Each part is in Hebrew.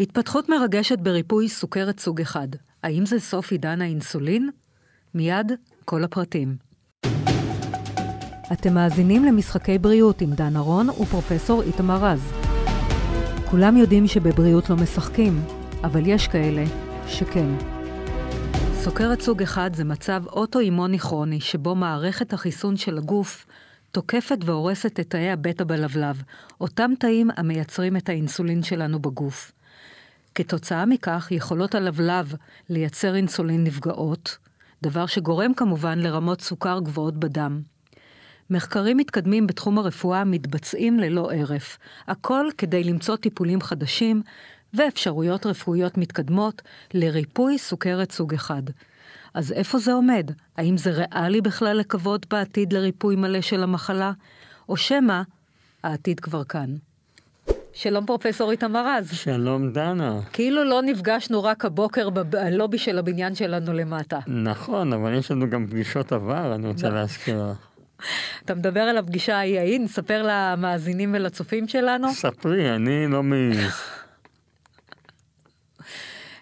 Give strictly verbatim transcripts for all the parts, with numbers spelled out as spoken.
התפתחות מרגשת בריפוי סוכרת סוג אחד. האם זה סוף עידן האינסולין? מיד כל הפרטים. אתם מאזינים למשחקי בריאות עם דן אורון ופרופסור איתמר רז. כולם יודעים שבבריאות לא משחקים, אבל יש כאלה שכן. סוכרת סוג אחד זה מצב אוטואימוני כרוני שבו מערכת החיסון של הגוף תוקפת והורסת את תאי הבטא בלבלב, אותם תאים המייצרים את האינסולין שלנו בגוף. כתוצאה מכך יכולות הלבלב לייצר אינסולין נפגעות, דבר שגורם כמובן לרמות סוכר גבוהות בדם. מחקרים מתקדמים בתחום הרפואה מתבצעים ללא ערף, הכל כדי למצוא טיפולים חדשים ואפשרויות רפואיות מתקדמות לריפוי סוכרת סוג אחד. אז איפה זה עומד? האם זה ריאלי בכלל לקוות בעתיד לריפוי מלא של המחלה? או שמה, העתיד כבר כאן. שלום פרופסור איתמר רז. שלום דנה. כאילו לא נפגשנו רק הבוקר בלובי של הבניין שלנו למטה. נכון, אבל יש לנו גם פגישות עבר, אני רוצה להזכיר. אתה מדבר על הפגישה ההיא, נספר למאזינים ולצופים שלנו? ספרי, אני לא מעיז.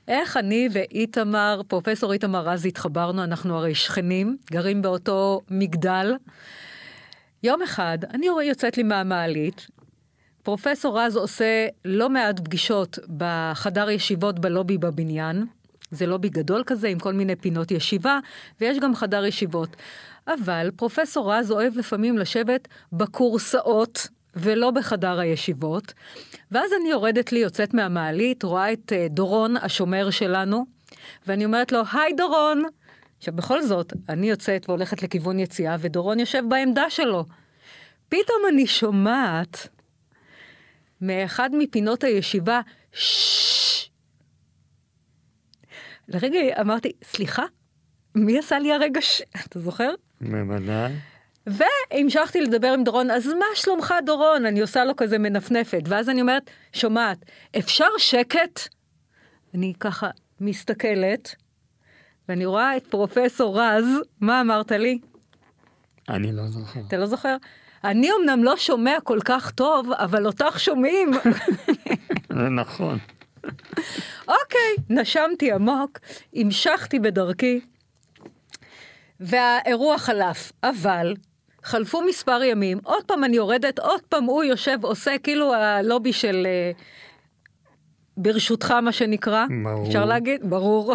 איך אני ואיתמר, פרופסור איתמר רז, התחברנו, אנחנו הרי שכנים, גרים באותו מגדל. יום אחד, אני יוצאת לי מהמעלית, פרופסור רז עושה לא מעט פגישות בחדר ישיבות בלובי בבניין, זה לובי גדול כזה עם כל מיני פינות ישיבה, ויש גם חדר ישיבות. אבל פרופסור רז אוהב לפעמים לשבת בקורסאות, ולא בחדר הישיבות, ואז אני יורדת לי, יוצאת מהמעלית, רואה את דורון, השומר שלנו, ואני אומרת לו, היי דורון! עכשיו, בכל זאת, אני יוצאת והולכת לכיוון יציאה, ודורון יושב בעמדה שלו. פתאום אני שומעת, מאחד מפינות הישיבה, ששש! לרגע אמרתי, סליחה? מי עשה לי הרגע ש... אתה זוכר? ממנה. והמשכתי לדבר עם דורון, אז מה שלומך דורון? אני עושה לו כזה מנפנפת, ואז אני אומרת, שומעת, אפשר שקט? אני ככה מסתכלת, ואני רואה את פרופסור רז, מה אמרת לי? אני לא זוכר. אתה לא זוכר? אני אמנם לא שומע כל כך טוב, אבל אותך שומעים. זה נכון. אוקיי, נשמתי עמוק, המשכתי בדרכי, והאירוע חלף, אבל... חלפו מספר ימים, עוד פעם אני יורדת, עוד פעם הוא יושב, עושה כאילו הלובי של uh, ברשותך מה שנקרא, ברור. אפשר להגיד, ברור.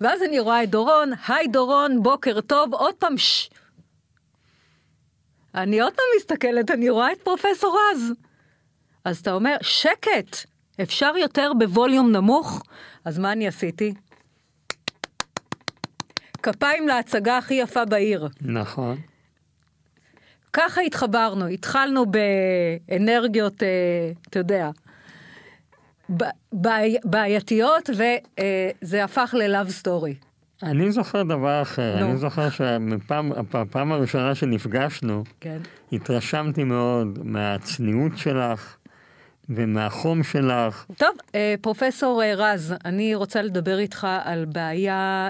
ואז אני רואה את דורון, היי דורון, בוקר טוב, עוד פעם, ש... אני עוד פעם מסתכלת, אני רואה את פרופסור רז. אז אתה אומר, שקט, אפשר יותר בווליום נמוך, אז מה אני עשיתי? כפיים להצגה הכי יפה בעיר. נכון. ככה התחברנו, התחלנו באנרגיות, אתה יודע, בעייתיות, וזה הפך ללאב סטורי. אני זוכר דבר אחר, אני זוכר שהפעם הראשונה שנפגשנו, התרשמתי מאוד מהצניעות שלך ומהחום שלך. טוב, פרופסור רז, אני רוצה לדבר איתך על בעיה...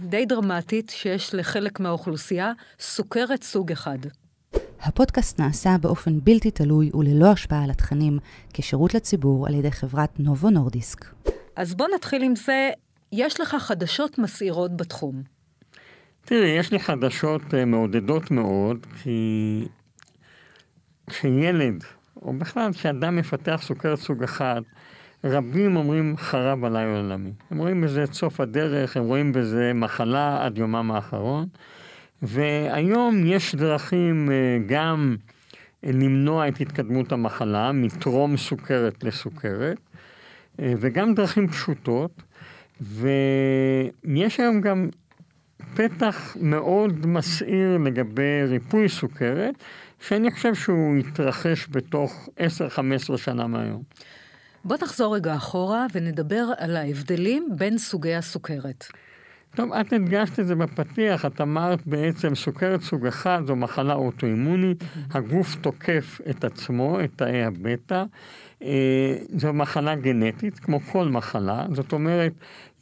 די דרמטית שיש לחלק מהאוכלוסייה, סוכרת סוג אחד. הפודקאסט נעשה באופן בלתי תלוי וללא השפעה על התכנים, כשירות לציבור על ידי חברת נובו נורדיסק. אז בוא נתחיל עם זה, יש לך חדשות מסעירות בתחום. תראי, יש לי חדשות מעודדות מאוד, כי כשילד, או בכלל כשאדם מפתח סוכרת סוג אחד, רבים אומרים חרב עליי עולמי. הם רואים בזה את סוף הדרך, הם רואים בזה מחלה עד יומם האחרון. והיום יש דרכים גם למנוע את התקדמות המחלה, מטרום סוכרת לסוכרת, וגם דרכים פשוטות. ויש היום גם פתח מאוד מסעיר לגבי ריפוי סוכרת, שאני חושב שהוא יתרחש בתוך עשר חמש עשרה שנה מהיום. בוא נחזור רגע אחורה ונדבר על ההבדלים בין סוגי הסוכרת. טוב, את הדגשת את זה בפתיח, את אמרת בעצם סוכרת סוג אחד, זו מחלה אוטואימונית, הגוף תוקף את עצמו, את תאי הבטא, זו מחלה גנטית, כמו כל מחלה, זאת אומרת,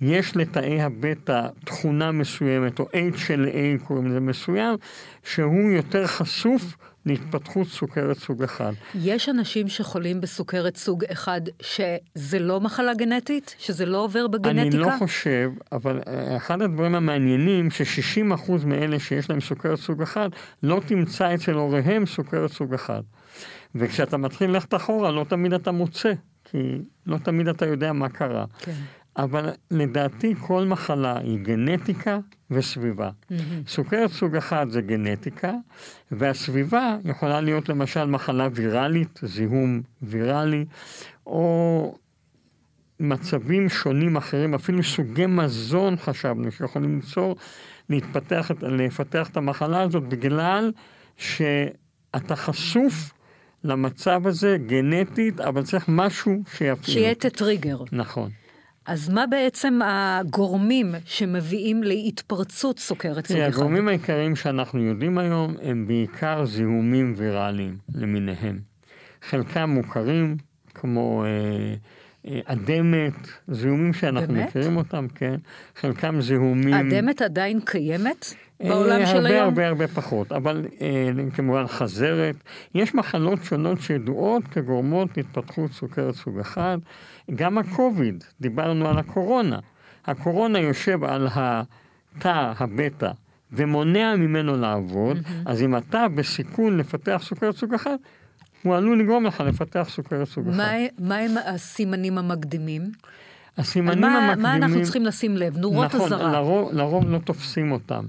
יש לתאי הבטא תכונה מסוימת, או H L A קוראים לזה מסוים, שהוא יותר חשוף להתפתחות סוכרת סוג אחד. יש אנשים שחולים בסוכרת סוג אחד שזה לא מחלה גנטית? שזה לא עובר בגנטיקה? אני לא חושב, אבל אחד הדברים המעניינים ש-שישים אחוז מאלה שיש להם סוכרת סוג אחד, לא תמצא אצל הוריהם סוכרת סוג אחד. וכשאתה מתחיל ללכת אחורה, לא תמיד אתה מוצא, כי לא תמיד אתה יודע מה קרה. כן. אבל לדעתי כל מחלה היא גנטיקה וסביבה. Mm-hmm. סוכרת סוג אחד זה גנטיקה, והסביבה יכולה להיות למשל מחלה ויראלית, זיהום ויראלי, או מצבים שונים אחרים, אפילו סוגי מזון חשבנו, שיכולים ליצור, להתפתח, לפתח את המחלה הזאת, בגלל שאתה חשוף למצב הזה גנטית, אבל צריך משהו שיפעיל. שיהיה את הטריגר. נכון. אז מה בעצם הגורמים שמביאים להתפרצות סוכרת סוג אחד? הגורמים העיקריים שאנחנו יודעים היום הם בעיקר זיהומים ויראליים למיניהם. חלקם מוכרים, כמו אה, אה, אדמת, זיהומים שאנחנו באמת? מכירים אותם, כן. חלקם זיהומים... אדמת עדיין קיימת בעולם אה, של הרבה, היום? הרבה הרבה הרבה פחות, אבל אה, כמובן חזרת. יש מחלות שונות שידועות כגורמות להתפתחות סוכרת סוג אחד. גם הקוביד, דיברנו על הקורונה. הקורונה יושב על התא, הבטא, ומונע ממנו לעבוד, mm-hmm. אז אם אתה בסיכון לפתח סוכרת סוג אחד, הוא עלול לגרום לך לפתח סוכרת סוג אחד. מה הם הסימנים המקדימים? הסימנים מה, המקדימים... מה אנחנו צריכים לשים לב? נורות נכון, הזרה. לרוב, לרוב לא תופסים אותם.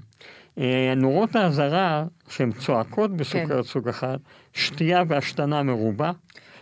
הנורות ההזרה, שהן צועקות בסוכרת כן. סוג אחד, שתייה והשתנה מרובה,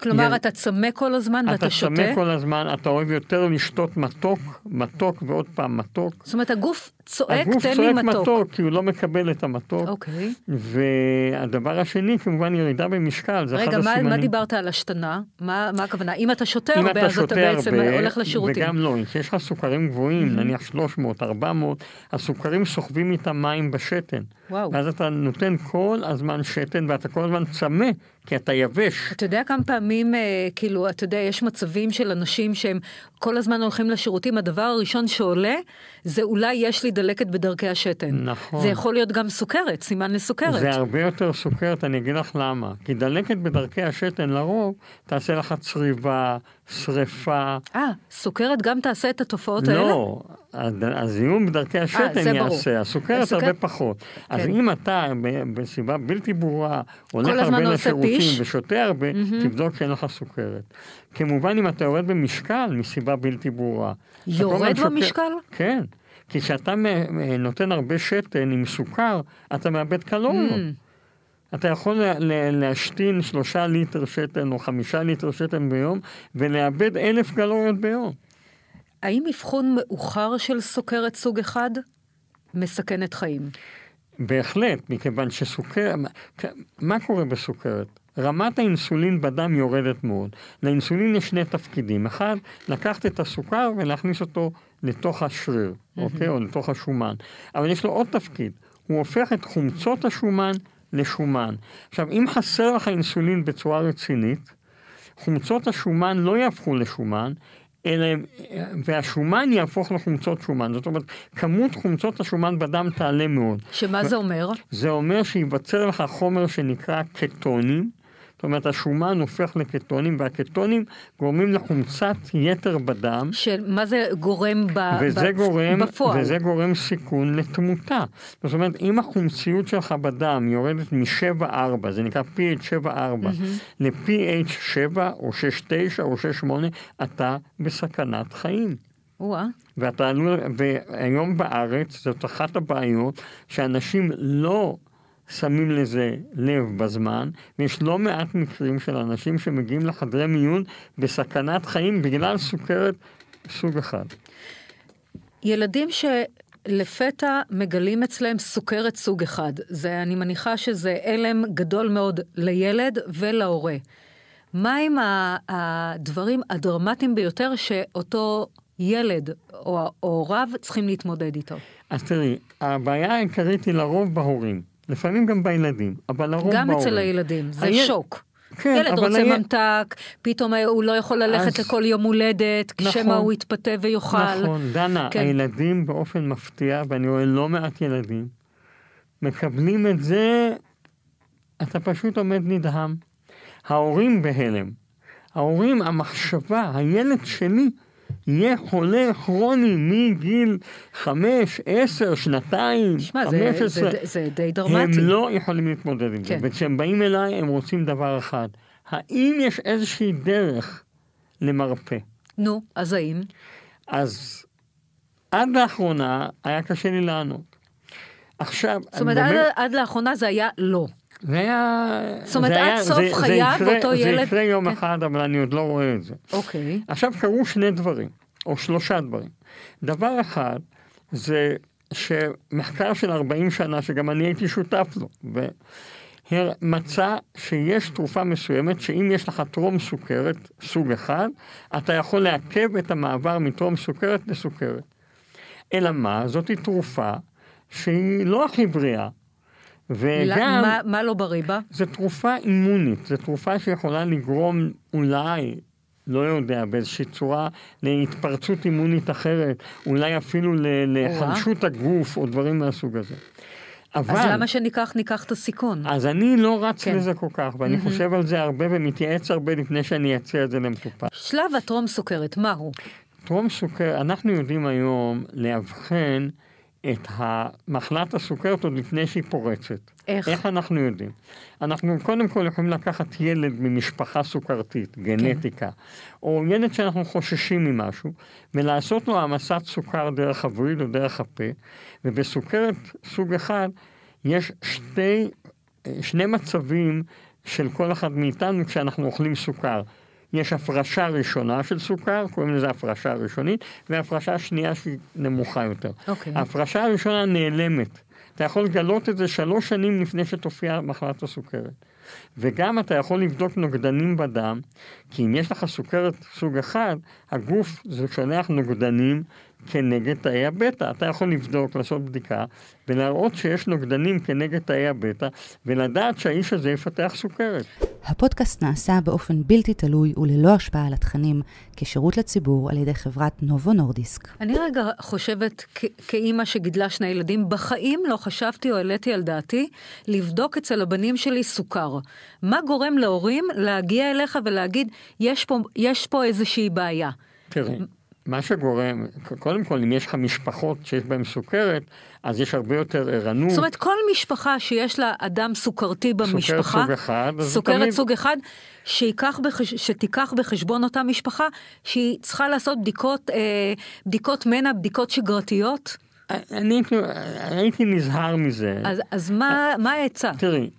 כלומר, י... אתה צמא כל הזמן ואתה שותה? אתה צמא כל הזמן, אתה אוהב יותר לשתות מתוק, מתוק ועוד פעם מתוק. זאת אומרת, הגוף צועק, הגוף תן צועק לי מתוק. מתוק, כי הוא לא מקבל את המתוק. אוקיי. והדבר השני, כמובן, ירידה במשקל, זה רגע, אחד מה, הסימנים. רגע, מה דיברת על השתנה? מה, מה הכוונה? אם אתה שותה הרבה, אתה אז שותה אתה בעצם הרבה, הולך לשירותים. וגם לא, יש לך סוכרים גבוהים, mm-hmm. נניח שלוש מאות, ארבע מאות, הסוכרים סוחבים איתם מים בשתן. וואו. ואז אתה נותן כל הזמן שתן, ואתה כל הזמן צמא, כי אתה יבש. אתה יודע כמה פעמים, כאילו, אתה יודע, יש מצבים של אנשים שהם כל הזמן הולכים לשירותים, הדבר הראשון שעולה, זה אולי יש לי דלקת בדרכי השתן. נכון. זה יכול להיות גם סוכרת, סימן לסוכרת. זה הרבה יותר סוכרת, אני אגיד לך למה. כי דלקת בדרכי השתן לרוב, תעשה לך צריבה, שריפה. אה, סוכרת גם תעשה את התופעות האלה? לא, הזיהום בדרכי השתן יעשה, הסוכרת הרבה פחות. אז אם אתה בסביבה בלתי ברורה, הולך הרבה לשירותים ושותה הרבה, תבדוק שאין לך סוכרת. כמובן אם אתה יורד במשקל מסיבה בלתי ברורה. יורד במשקל? כן, כי כשאתה נותן הרבה שתן עם סוכר, אתה מאבד קלוריות. אתה יכול להשתין שלושה ליטר שתן או חמישה ליטר שתן ביום, ולאבד אלף קלוריות ביום. האם אבחון מאוחר של סוכרת סוג אחד מסכן את חיים? בהחלט, מכיוון שסוכרת... מה קורה בסוכרת? רמת האינסולין בדם יורדת מאוד. לאינסולין יש שני תפקידים. אחד, לקחת את הסוכר ולהכניס אותו לתוך השריר, אוקיי? או לתוך השומן. אבל יש לו עוד תפקיד. הוא הופך את חומצות השומן לשומן. עכשיו, אם חסר לך אינסולין בצורה רצינית, חומצות השומן לא יהפכו לשומן, אלא, והשומן יהפוך לחומצות שומן. זאת אומרת, כמות חומצות השומן בדם תעלה מאוד. שמה ו- זה אומר? זה אומר שיבצר לך חומר שנקרא קטונים, זאת אומרת, השומן הופך לקטונים, והקטונים גורמים לחומצת יתר בדם. שמה זה גורם, ב... וזה ב... גורם בפועל? וזה גורם סיכון לתמותה. זאת אומרת, אם החומציות שלך בדם יורדת מ-שבע נקודה ארבע, זה נקרא פי אייץ' שבע נקודה ארבע, mm-hmm. ל-פי אייץ' שבע או שש נקודה תשע או שש נקודה שמונה, אתה בסכנת חיים. וואה. ואתה, והיום בארץ, זאת אחת הבעיות, שאנשים לא... שמים לזה לב בזמן, ויש לא מעט מקרים של אנשים שמגיעים לחדרי מיון בסכנת חיים בגלל סוכרת סוג אחד. ילדים שלפתע מגלים אצלם סוכרת סוג אחד, זה, אני מניחה שזה אלם גדול מאוד לילד ולהורה. מה עם הדברים הדרמטיים ביותר שאותו ילד או, או הוריו צריכים להתמודד איתו? אז תראי, הבעיה העיקרית היא לרוב בהורים. לפעמים גם בילדים, אבל לרוב בהורים. גם באורים. אצל הילדים, זה הילד... שוק. כן, ילד רוצה היה... ממתק, פתאום הוא לא יכול ללכת אז... לכל יום הולדת, נכון, כשמה הוא יתפתה ויוכל. נכון, דנה, כן. הילדים באופן מפתיע, ואני רואה לא מעט ילדים, מקבלים את זה, אתה פשוט עומד נדהם. ההורים בהלם. ההורים, המחשבה, הילד שלי יהיה חולה כרוני מגיל חמש, עשר, שנתיים, חמש עשרה. זה, זה, זה די דרמטי. הם לא יכולים להתמודד עם כן. זה. וכשהם באים אליי, הם רוצים דבר אחד. האם יש איזושהי דרך למרפא? נו, אז האם? אז עד לאחרונה היה קשה לי לענות. עכשיו... זאת אומרת, עד, עד לאחרונה זה היה לא. זה היה... זאת אומרת, עד סוף חייו אותו ילד... זה יקרה יום אחד, אבל אני עוד לא רואה את זה. אוקיי. עכשיו קרו שני דברים, או שלושה דברים. דבר אחד, זה שמחקר של ארבעים שנה, שגם אני הייתי שותף לו, ומצא שיש תרופה מסוימת, שאם יש לך טרום סוכרת, סוג אחד, אתה יכול לעכב את המעבר מטרום סוכרת לסוכרת. אלא מה? זאת היא תרופה שהיא לא הכי בריאה, וגם... מה, מה לא בריא בה? זו תרופה אימונית, זו תרופה שיכולה לגרום אולי, לא יודע, באיזושהי צורה, להתפרצות אימונית אחרת, אולי אפילו לחלשות הגוף, או דברים מהסוג הזה. אבל, אז למה שניקח, ניקח את הסיכון? אז אני לא רץ כן. לזה כל כך, ואני mm-hmm. חושב על זה הרבה, ומתייעץ הרבה לפני שאני אצא את זה למטופל. שלב הטרום סוכרת, מהו? טרום סוכרת, אנחנו יודעים היום להבחן, את המחלת הסוכרת עוד לפני שהיא פורצת. איך? איך אנחנו יודעים? אנחנו קודם כל יכולים לקחת ילד ממשפחה סוכרתית, גנטיקה, כן. או ילד שאנחנו חוששים ממשהו, ולעשות לו המסת סוכר דרך הווריד או דרך הפה, ובסוכרת סוג אחד יש שתי, שני מצבים של כל אחד מאיתנו כשאנחנו אוכלים סוכר. יש הפרשה ראשונה של סוכר, קוראים לזה הפרשה ראשונית, והפרשה השנייה שהיא נמוכה יותר. Okay. הפרשה הראשונה נעלמת. אתה יכול לגלות את זה שלוש שנים לפני שתופיע מחלת הסוכרת. וגם אתה יכול לבדוק נוגדנים בדם, כי אם יש לך סוכרת סוג אחד, הגוף זה שולח נוגדנים כנגד תאי הבטא. אתה יכול לבדוק, לעשות בדיקה, ולראות שיש נוגדנים כנגד תאי הבטא, ולדעת שהאיש הזה יפתח סוכרת. הפודקאסט נעשה באופן בלתי תלוי וללא השפעה על התכנים, כשירות לציבור על ידי חברת נובו נורדיסק. אני רגע חושבת, כ- כאימא שגידלה שני ילדים, בחיים לא חשבתי או העליתי על דעתי, לבדוק אצל הבנים שלי סוכר. מה גורם להורים להגיע אליך ולהגיד, יש פה, יש פה איזושהי בעיה? תראי. מה שגורם, קודם כל, אם יש לך משפחות שיש בהן סוכרת, אז יש הרבה יותר ערנות. זאת אומרת, כל משפחה שיש לה אדם סוכרתי במשפחה, סוכרת סוג אחד, סוכרת תמיד... סוג אחד שיקח בחש... שתיקח בחשבון אותה משפחה, שהיא צריכה לעשות בדיקות, אה, בדיקות מנע, בדיקות שגרתיות? אני הייתי נזהר מזה. אז, אז מה, מה העצה? תראי.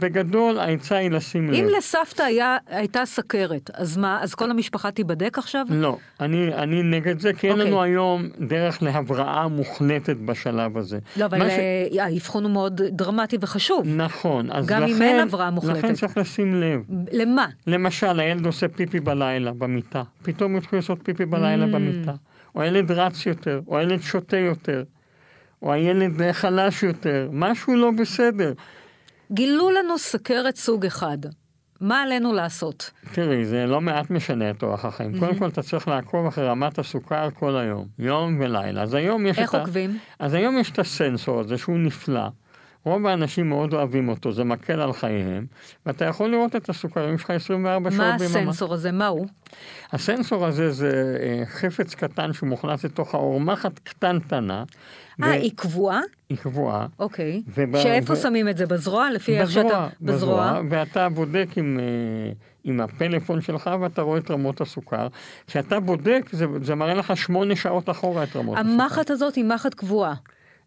בגדול, ההצעה היא לשים לב. אם לסבתא היה, הייתה סכרת, אז מה, אז כל המשפחה תיבדק עכשיו? לא, אני, אני נגד זה, כי אין okay. לנו היום דרך להבראה מוחלטת בשלב הזה. לא, אבל ש... ההבחון הוא מאוד דרמטי וחשוב. נכון. אז גם לכן, אם אין הבראה מוחלטת. לכן צריך לשים לב. למה? למשל, הילד עושה פיפי בלילה במיטה. פתאום הוא צריך לעשות פיפי בלילה mm. במיטה. או הילד רץ יותר, או הילד שותה יותר, או הילד חלש יותר. משהו לא בסדר. גילו לנו סוכרת סוג אחד. מה עלינו לעשות? תראי, זה לא מעט משנה את אורח החיים. Mm-hmm. קודם כל, אתה צריך לעקוב אחרי רמת הסוכר כל היום. יום ולילה. אז היום יש איך את עוקבים? ה... אז היום יש את הסנסור הזה שהוא נפלא. רוב האנשים מאוד אוהבים אותו. זה מקל על חייהם. ואתה יכול לראות את הסוכרים שלך עשרים וארבע שעות ביממה. מה הסנסור הזה? מה הוא? הסנסור הזה זה חפץ קטן שמוכנס לתוך האורמחת קטנטנה. אה, ו... היא קבועה? היא קבועה. אוקיי. ובא... שאיפה ו... שמים את זה? בזרוע? לפי בזרוע, איך שאתה... בזרוע. בזרוע. ואתה בודק עם, עם הפלאפון שלך, ואתה רואה את רמות הסוכר. כשאתה בודק, זה, זה מראה לך שמונה שעות אחורה את רמות הסוכר. המחת הזאת היא מחת קבועה.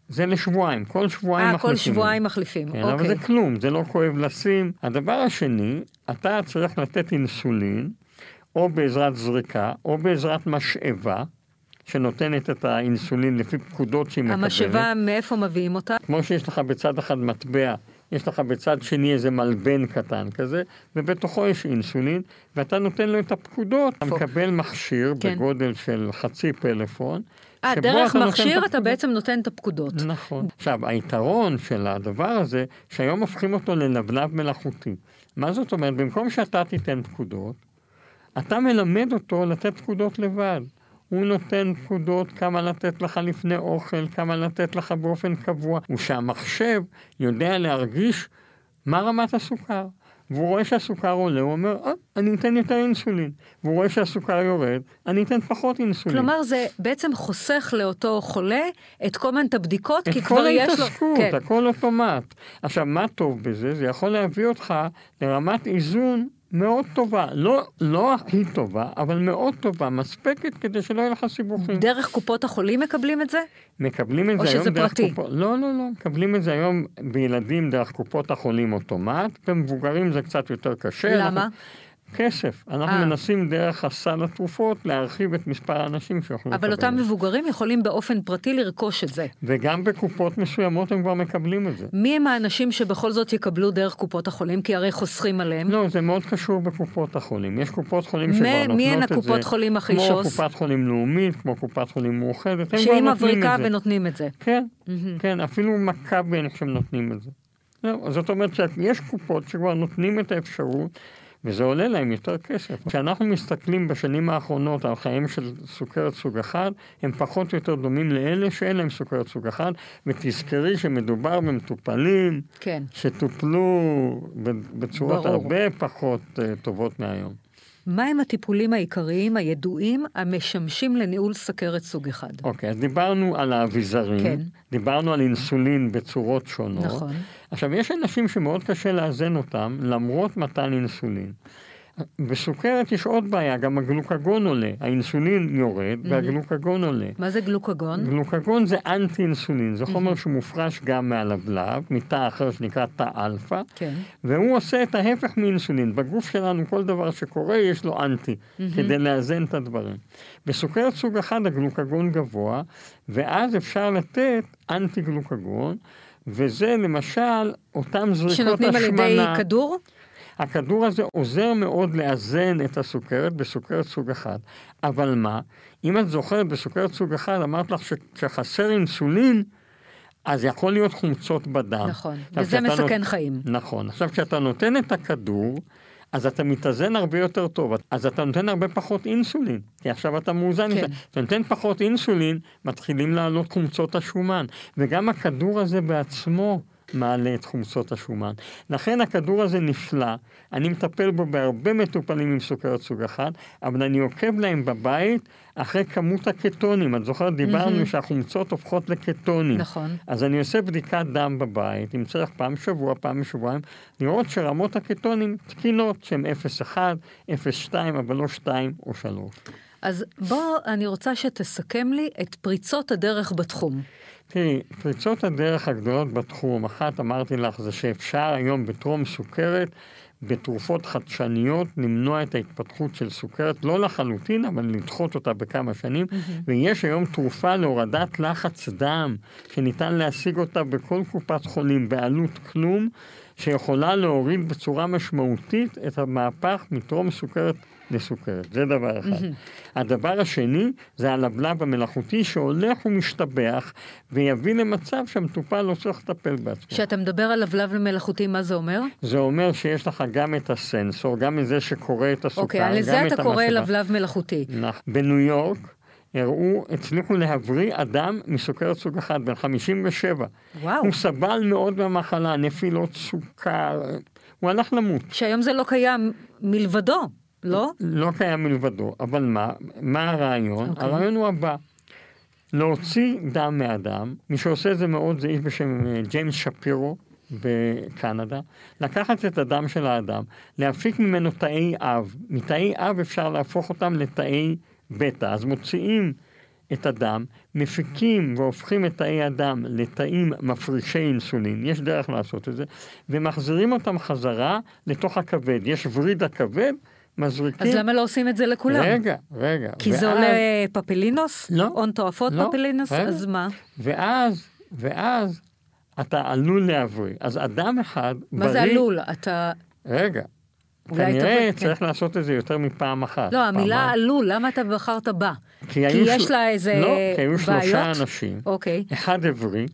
זה לשבועיים, כל שבועיים 아, מחליפים. כל שבועיים מחליפים, כן, אוקיי. אבל זה כלום, זה לא כואב לשים. הדבר השני, אתה צריך לתת אינסולין, או בעזרת זריקה, או בעזרת משאבה, שנותנת את האינסולין לפי פקודות שהיא מקבלת. המשאבה, מאיפה מביאים אותה? כמו שיש לך בצד אחד מטבע, יש לך בצד שני איזה מלבן קטן כזה, ובתוכו יש אינסולין, ואתה נותן לו את הפקודות. אתה מקבל מכשיר כן. בגודל של חצי פלאפון, דרך מכשיר אתה בעצם נותן את הפקודות. נכון. עכשיו, היתרון של הדבר הזה, שהיום הופכים אותו ללבלב מלאכותי. מה זאת אומרת? במקום שאתה תיתן פקודות, אתה מלמד אותו לתת פקודות לבד. הוא נותן פקודות כמה לתת לך לפני אוכל, כמה לתת לך באופן קבוע. ושהמחשב יודע להרגיש מה רמת הסוכר? והוא רואה שהסוכר עולה, הוא אומר, אה, אני אתן יותר אינסולין. והוא רואה שהסוכר יורד, אני אתן פחות אינסולין. כלומר, זה בעצם חוסך לאותו חולה את כל מיני הבדיקות, כי כבר יש לו... את כל התעסקות, כן. הכל אוטומט. עכשיו, מה טוב בזה? זה יכול להביא אותך לרמת איזון מאוד טובה. לא, לא הכי טובה, אבל מאוד טובה, מספקת כדי שלא יהיה לך סיבוכים. דרך קופות החולים מקבלים את זה? מקבלים את זה היום דרך קופות... לא, לא, לא. מקבלים את זה היום בילדים דרך קופות החולים אוטומט, במבוגרים זה קצת יותר קשה. למה? אנחנו... כסף. אנחנו 아. מנסים דרך הסל התרופות להרחיב את מספר האנשים שיכולים לקבל. אבל אותם מבוגרים יכולים באופן פרטי לרכוש את זה. וגם בקופות מסוימות הם כבר מקבלים את זה. מי הם האנשים שבכל זאת יקבלו דרך קופות החולים? כי הרי חוסכים עליהם. לא, זה מאוד קשור בקופות החולים. יש קופות חולים מ- שכבר נותנות את זה. חולים כמו שוס? קופת חולים לאומית, כמו קופת חולים מאוחדת. שהיא מבריקה ונותנים את זה. כן, mm-hmm. כן. אפילו מכבי הם נותנים את זה. לא, זאת אומרת שיש קופות שכבר נותנים את האפשרות וזה עולה להם יותר כסף. כשאנחנו מסתכלים בשנים האחרונות על חיים של סוכרת סוג אחד, הם פחות או יותר דומים לאלה שאין להם סוכרת סוג אחד, ותזכרי שמדובר במטופלים, כן. שטופלו בצורות ברור. הרבה פחות uh, טובות מהיום. מהם הטיפולים העיקריים, הידועים, המשמשים לניהול סוכרת סוג אחד? אוקיי, okay, אז דיברנו על האביזרים, כן. דיברנו על אינסולין בצורות שונות. נכון. עכשיו, יש אנשים שמאוד קשה לאזן אותם, למרות מתן אינסולין. בסוכרת יש עוד בעיה, גם הגלוקגון עולה. האינסולין יורד, mm-hmm. והגלוקגון עולה. מה זה גלוקגון? גלוקגון זה אנטי-אינסולין, זה חומר mm-hmm. שמופרש גם מהלבלב, מתא אחר שנקרא תא אלפא, כן. והוא עושה את ההפך מאינסולין. בגוף שלנו כל דבר שקורה יש לו אנטי, mm-hmm. כדי לאזן את הדברים. בסוכרת סוג אחד הגלוקגון גבוה, ואז אפשר לתת אנטי-גלוקגון, וזה למשל אותם זריקות השמנה. שנותנים על ידי כדור? הכדור הזה עוזר מאוד לאזן את הסוכרת בסוכרת סוג אחד. אבל מה? אם את זוכרת בסוכרת סוג אחד, אמרת לך שכשחסר אינסולין, אז יכול להיות חומצות בדם. נכון, וזה מסכן נות... חיים. נכון. עכשיו, כשאתה נותן את הכדור, אז אתה מתאזן הרבה יותר טוב. אז אתה נותן הרבה פחות אינסולין. כי עכשיו אתה מאוזן. כן. אתה נותן פחות אינסולין, מתחילים לעלות חומצות השומן. וגם הכדור הזה בעצמו, מעלה את חומצות השומן. לכן הכדור הזה נפלא, אני מטפל בו בהרבה מטופלים עם סוכרת סוג אחד, אבל אני עוקב להם בבית אחרי כמות הקטונים. את זוכרת, דיברנו mm-hmm. שהחומצות הופכות לקטונים. נכון. אז אני עושה בדיקת דם בבית, אם צריך פעם שבוע, פעם שבועיים, לראות שרמות הקטונים תקינות, שהן אפס נקודה אחת, אפס נקודה שתיים, אבל לא שתיים או שלוש. אז בוא, אני רוצה שתסכם לי את פריצות הדרך בתחום. תראי, פריצות הדרך הגדולות בתחום, אחת אמרתי לך, זה שאפשר היום בטרום סוכרת, בתרופות חדשניות, למנוע את ההתפתחות של סוכרת, לא לחלוטין, אבל לדחות אותה בכמה שנים, mm-hmm. ויש היום תרופה להורדת לחץ דם, שניתן להשיג אותה בכל קופת חולים, בעלות כלום, שיכולה להוריד בצורה משמעותית את המהפך מטרום סוכרת לסוכרת. זה דבר אחד. Mm-hmm. הדבר השני זה הלבלב המלאכותי שהולך ומשתבח ויביא למצב שהמטופל לא צריך לטפל בעצמו. כשאתה מדבר על לבלב המלאכותי, מה זה אומר? זה אומר שיש לך גם את הסנסור, גם את זה שקורא את הסוכר. אוקיי, okay, על זה אתה קורא לבלב מלאכותי. נכון. בניו יורק, הראו, הצליחו להבריא אדם מסוכרת סוג אחד, בן חמישים ושבע. וואו. הוא סבל מאוד במחלה, נפילות סוכר, הוא הלך למות. שהיום זה לא קיים מלבדו, לא? לא קיים מלבדו, אבל מה? מה הרעיון? Okay. הרעיון הוא הבא. להוציא דם מאדם, מי שעושה זה מאוד, זה איש בשם ג'יימס שפירו, בקנדה, לקחת את הדם של האדם, להפיק ממנו תאי אב. מתאי אב אפשר להפוך אותם לתאי בטא, אז מוציאים את הדם, מפיקים והופכים את תאי הדם לתאים מפרישי אינסולין, יש דרך לעשות את זה, ומחזירים אותם חזרה לתוך הכבד, יש וריד הכבד, מזריקים. אז למה לא עושים את זה לכולם? רגע, רגע. כי ואז... זה עולה פפילינוס? לא. און תואפות לא, פפילינוס? רגע. אז מה? ואז, ואז אתה עלול להבריא. אז אדם אחד מה בריא... מה זה עלול? אתה... רגע. כנראה צריך לעשות את זה יותר מפעם אחת. לא, המילה עלול, למה אתה בחרת בה? כי יש לה איזה בעיות? לא, כי היו שלושה אנשים, אחד עברי,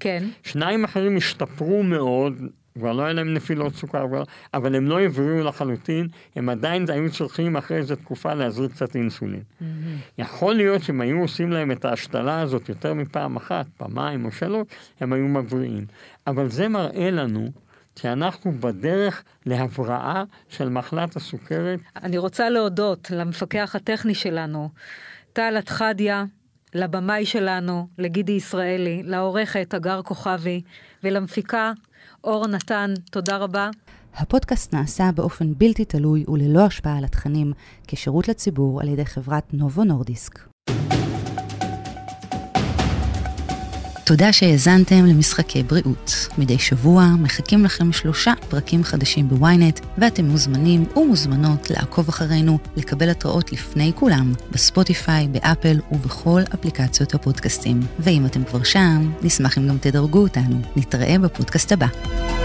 שניים אחרים השתפרו מאוד, כבר לא היה להם נפילות סוכר, אבל הם לא הבריאו לחלוטין, הם עדיין היו צריכים אחרי איזו תקופה להזריק קצת אינסולין. יכול להיות שהם היו עושים להם את ההשתלה הזאת יותר מפעם אחת, פעמיים או שלוש, הם היו מבריאים. אבל זה מראה לנו שאנחנו בדרך להבראה של מחלת הסוכרת. אני רוצה להודות למפקח הטכני שלנו, טל התחדיה, לבמאי שלנו, לגידי ישראלי, לעורכת אגר כוכבי, ולמפיקה אור נתן. תודה רבה. הפודקאסט נעשה באופן בלתי תלוי וללא השפעה על התכנים, כשירות לציבור על ידי חברת נובו נורדיסק. תודה שהאזנתם למשחקי בריאות. מדי שבוע מחכים לכם שלושה פרקים חדשים בוויינט, ואתם מוזמנים ומוזמנות לעקוב אחרינו, לקבל התראות לפני כולם, בספוטיפיי, באפל ובכל אפליקציות הפודקאסטים. ואם אתם כבר שם, נשמח אם גם תדרגו אותנו. נתראה בפודקאסט הבא.